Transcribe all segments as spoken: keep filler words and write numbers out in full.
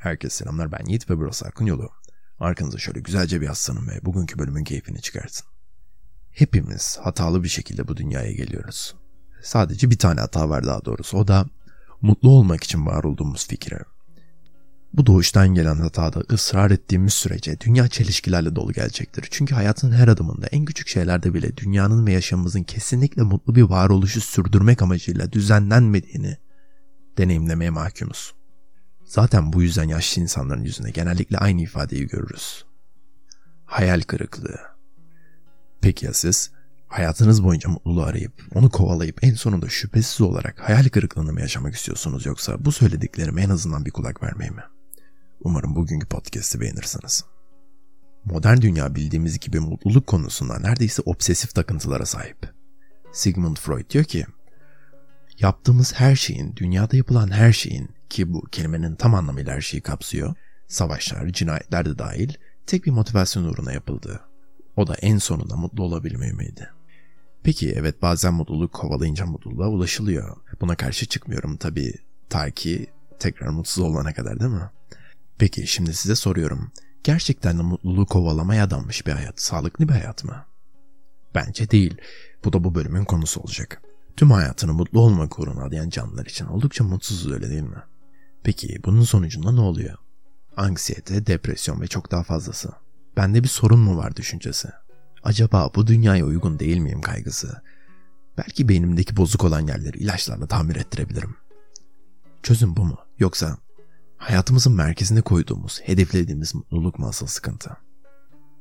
Herkese selamlar, ben Yiğit ve burası Arkın Yolu. Arkanıza şöyle güzelce bir yaslanın ve bugünkü bölümün keyfini çıkartın. Hepimiz hatalı bir şekilde bu dünyaya geliyoruz. Sadece bir tane hata var daha doğrusu, o da mutlu olmak için var olduğumuz fikri. Bu doğuştan gelen hatada ısrar ettiğimiz sürece dünya çelişkilerle dolu gelecektir. Çünkü hayatın her adımında, en küçük şeylerde bile dünyanın ve yaşamımızın kesinlikle mutlu bir varoluşu sürdürmek amacıyla düzenlenmediğini deneyimlemeye mahkumuz. Zaten bu yüzden yaşlı insanların yüzünde genellikle aynı ifadeyi görürüz. Hayal kırıklığı. Peki ya siz? Hayatınız boyunca mutluluğu arayıp, onu kovalayıp en sonunda şüphesiz olarak hayal kırıklığını mı yaşamak istiyorsunuz, yoksa bu söylediklerime en azından bir kulak vermeyi mi? Umarım bugünkü podcast'i beğenirsiniz. Modern dünya bildiğimiz gibi mutluluk konusunda neredeyse obsesif takıntılara sahip. Sigmund Freud diyor ki, yaptığımız her şeyin, dünyada yapılan her şeyin, ki bu kelimenin tam anlamıyla her şeyi kapsıyor, savaşlar, cinayetler de dahil, tek bir motivasyon uğruna yapıldı. O da en sonunda mutlu olabilmemeydi. Peki evet, bazen mutluluk kovalayınca mutluluğa ulaşılıyor. Buna karşı çıkmıyorum tabii, ta ki tekrar mutsuz olana kadar, değil mi? Peki şimdi size soruyorum. Gerçekten de mutluluğu kovalamaya adanmış bir hayat, sağlıklı bir hayat mı? Bence değil. Bu da bu bölümün konusu olacak. Tüm hayatını mutlu olmak uğruna adayan canlılar için oldukça mutsuzuz, öyle değil mi? Peki bunun sonucunda ne oluyor? Anksiyete, depresyon ve çok daha fazlası. Bende bir sorun mu var düşüncesi? Acaba bu dünyaya uygun değil miyim kaygısı? Belki beynimdeki bozuk olan yerleri ilaçlarla tamir ettirebilirim. Çözüm bu mu? Yoksa hayatımızın merkezine koyduğumuz, hedeflediğimiz mutluluk mu asıl sıkıntı?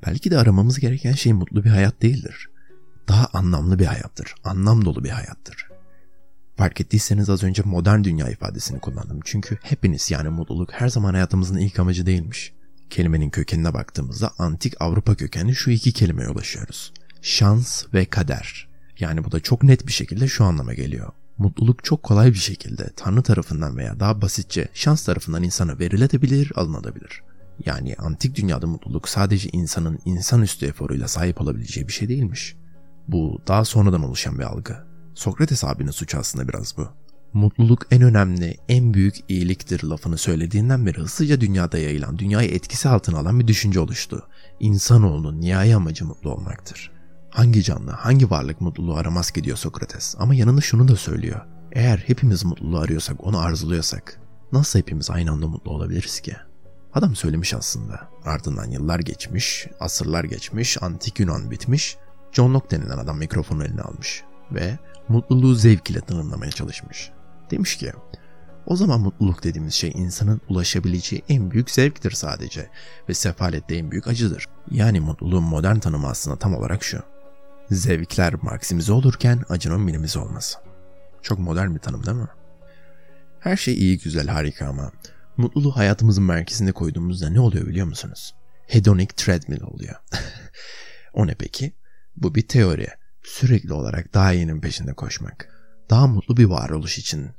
Belki de aramamız gereken şey mutlu bir hayat değildir. Daha anlamlı bir hayattır, anlam dolu bir hayattır. Fark ettiyseniz az önce modern dünya ifadesini kullandım. Çünkü happiness, yani mutluluk, her zaman hayatımızın ilk amacı değilmiş. Kelimenin kökenine baktığımızda antik Avrupa kökenli şu iki kelimeye ulaşıyoruz. Şans ve kader. Yani bu da çok net bir şekilde şu anlama geliyor. Mutluluk çok kolay bir şekilde Tanrı tarafından veya daha basitçe şans tarafından insana verilebilir, alınabilir. Yani antik dünyada mutluluk sadece insanın insanüstü eforuyla sahip olabileceği bir şey değilmiş. Bu daha sonradan oluşan bir algı. Sokrates abinin suçu aslında biraz bu. Mutluluk en önemli, en büyük iyiliktir lafını söylediğinden beri hızlıca dünyada yayılan, dünyayı etkisi altına alan bir düşünce oluştu. İnsanoğlunun nihai amacı mutlu olmaktır. Hangi canlı, hangi varlık mutluluğu aramaz ki diyor Sokrates. Ama yanında şunu da söylüyor. Eğer hepimiz mutluluğu arıyorsak, onu arzuluyorsak, nasıl hepimiz aynı anda mutlu olabiliriz ki? Adam söylemiş aslında. Ardından yıllar geçmiş, asırlar geçmiş, antik Yunan bitmiş, John Locke denilen adam mikrofonu eline almış ve mutluluğu zevk ile tanımlamaya çalışmış. Demiş ki, o zaman mutluluk dediğimiz şey insanın ulaşabileceği en büyük zevktir sadece ve sefalette en büyük acıdır. Yani mutluluğun modern tanımı aslında tam olarak şu: zevkler maksimize olurken acının minimize olması. Çok modern bir tanım değil mi? Her şey iyi, güzel, harika ama mutluluğu hayatımızın merkezine koyduğumuzda ne oluyor biliyor musunuz? Hedonic treadmill oluyor. O ne peki? Bu bir teori. Sürekli olarak daha iyinin peşinde koşmak. Daha mutlu bir varoluş için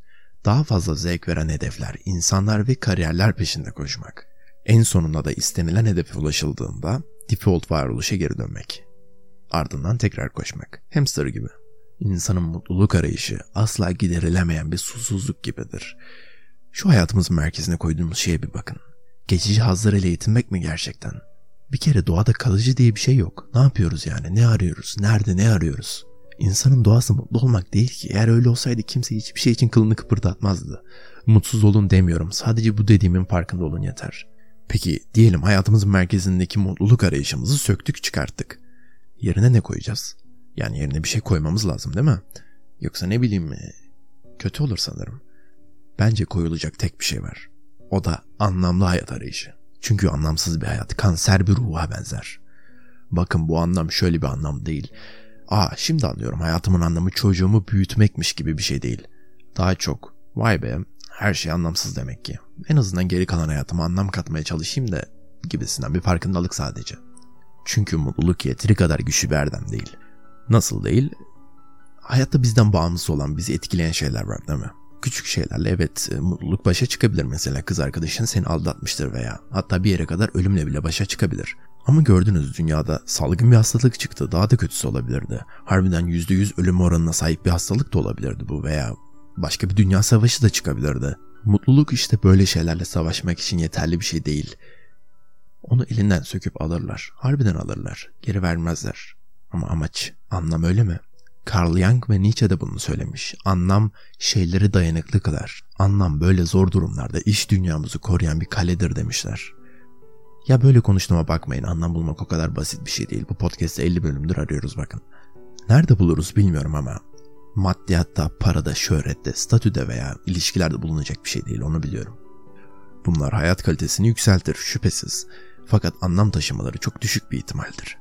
daha fazla zevk veren hedefler, insanlar ve kariyerler peşinde koşmak. En sonunda da istenilen hedefe ulaşıldığında default varoluşa geri dönmek. Ardından tekrar koşmak. Hamster gibi. İnsanın mutluluk arayışı asla giderilemeyen bir susuzluk gibidir. Şu hayatımızın merkezine koyduğumuz şeye bir bakın. Geçici hazlar ile yetinmek mi gerçekten? Bir kere doğada kalıcı diye bir şey yok. Ne yapıyoruz yani? Ne arıyoruz? Nerede ne arıyoruz? İnsanın doğası mutlu olmak değil ki. Eğer öyle olsaydı kimse hiçbir şey için kılını kıpırdatmazdı. Mutsuz olun demiyorum. Sadece bu dediğimin farkında olun yeter. Peki diyelim hayatımızın merkezindeki mutluluk arayışımızı söktük, çıkarttık. Yerine ne koyacağız? Yani yerine bir şey koymamız lazım değil mi? Yoksa ne bileyim mi? Kötü olur sanırım. Bence koyulacak tek bir şey var. O da anlamlı hayat arayışı. Çünkü anlamsız bir hayat kanser bir ruha benzer. Bakın, bu anlam şöyle bir anlam değil. Aa, şimdi anlıyorum, hayatımın anlamı çocuğumu büyütmekmiş gibi bir şey değil. Daha çok vay be, her şey anlamsız demek ki. En azından geri kalan hayatıma anlam katmaya çalışayım da gibisinden bir farkındalık sadece. Çünkü mutluluk yeteri kadar güçlü bir erdem değil. Nasıl değil? Hayatta bizden bağımsız olan, bizi etkileyen şeyler var değil mi? Küçük şeylerle evet mutluluk başa çıkabilir, mesela kız arkadaşın seni aldatmıştır veya hatta bir yere kadar ölümle bile başa çıkabilir. Ama gördünüz, dünyada salgın bir hastalık çıktı, daha da kötüsü olabilirdi. Harbiden yüzde yüz ölüm oranına sahip bir hastalık da olabilirdi bu veya başka bir dünya savaşı da çıkabilirdi. Mutluluk işte böyle şeylerle savaşmak için yeterli bir şey değil. Onu elinden söküp alırlar. Harbiden alırlar. Geri vermezler. Ama amaç, anlam öyle mi? Carl Jung ve Nietzsche de bunu söylemiş. Anlam şeyleri dayanıklı kılar. Anlam böyle zor durumlarda iş dünyamızı koruyan bir kaledir demişler. Ya böyle konuştuğuma bakmayın. Anlam bulmak o kadar basit bir şey değil. Bu podcast'te elli bölümdür arıyoruz bakın. Nerede buluruz bilmiyorum ama maddiyatta, parada, şöhrette, statüde veya ilişkilerde bulunacak bir şey değil, onu biliyorum. Bunlar hayat kalitesini yükseltir şüphesiz. Fakat anlam taşımaları çok düşük bir ihtimaldir.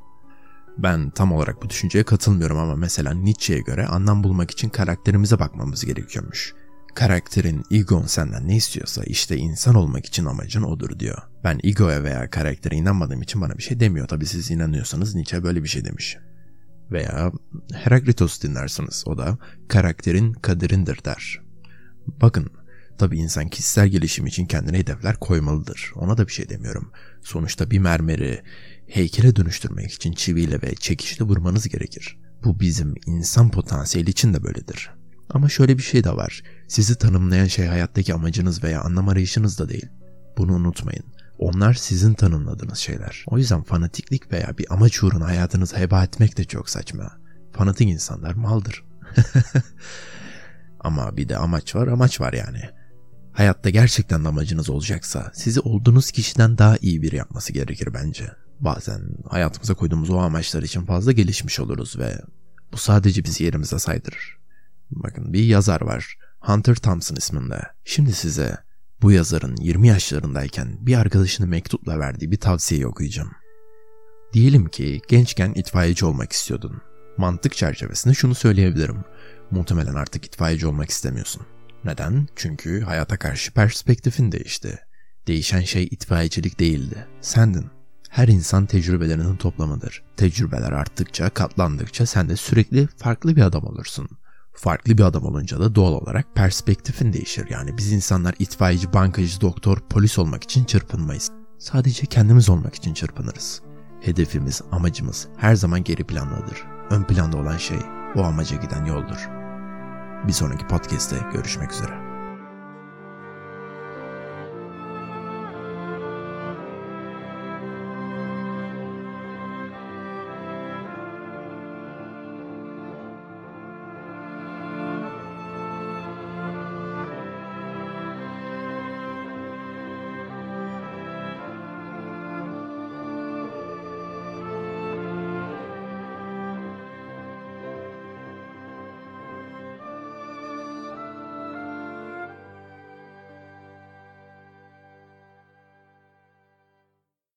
Ben tam olarak bu düşünceye katılmıyorum ama mesela Nietzsche'ye göre anlam bulmak için karakterimize bakmamız gerekiyormuş. Karakterin, egon senden ne istiyorsa işte insan olmak için amacın odur diyor. Ben egoya veya karaktere inanmadığım için bana bir şey demiyor. Tabii siz inanıyorsanız Nietzsche böyle bir şey demiş. Veya Heraklitos dinlersiniz, o da karakterin kaderindir der. Bakın, tabii insan kişisel gelişim için kendine hedefler koymalıdır. Ona da bir şey demiyorum. Sonuçta bir mermeri heykele dönüştürmek için çiviyle ve çekişle vurmanız gerekir. Bu bizim insan potansiyeli için de böyledir. Ama şöyle bir şey de var. Sizi tanımlayan şey hayattaki amacınız veya anlam arayışınız da değil. Bunu unutmayın. Onlar sizin tanımladığınız şeyler. O yüzden fanatiklik veya bir amaç uğruna hayatınızı heba etmek de çok saçma. Fanatik insanlar maldır. Ama bir de amaç var, amaç var yani. Hayatta gerçekten amacınız olacaksa sizi olduğunuz kişiden daha iyi biri yapması gerekir bence. Bazen hayatımıza koyduğumuz o amaçlar için fazla gelişmiş oluruz ve bu sadece bizi yerimize saydırır. Bakın, bir yazar var, Hunter Thompson isminde. Şimdi size bu yazarın yirmi yaşlarındayken bir arkadaşına mektupla verdiği bir tavsiyeyi okuyacağım. Diyelim ki gençken itfaiyeci olmak istiyordun. Mantık çerçevesinde şunu söyleyebilirim. Muhtemelen artık itfaiyeci olmak istemiyorsun. Neden? Çünkü hayata karşı perspektifin değişti. Değişen şey itfaiyecilik değildi. Sendin. Her insan tecrübelerinin toplamıdır. Tecrübeler arttıkça, katlandıkça sen de sürekli farklı bir adam olursun. Farklı bir adam olunca da doğal olarak perspektifin değişir. Yani biz insanlar itfaiyeci, bankacı, doktor, polis olmak için çırpınmayız. Sadece kendimiz olmak için çırpınırız. Hedefimiz, amacımız her zaman geri plandadır. Ön planda olan şey o amaca giden yoldur. Bir sonraki podcast'te görüşmek üzere.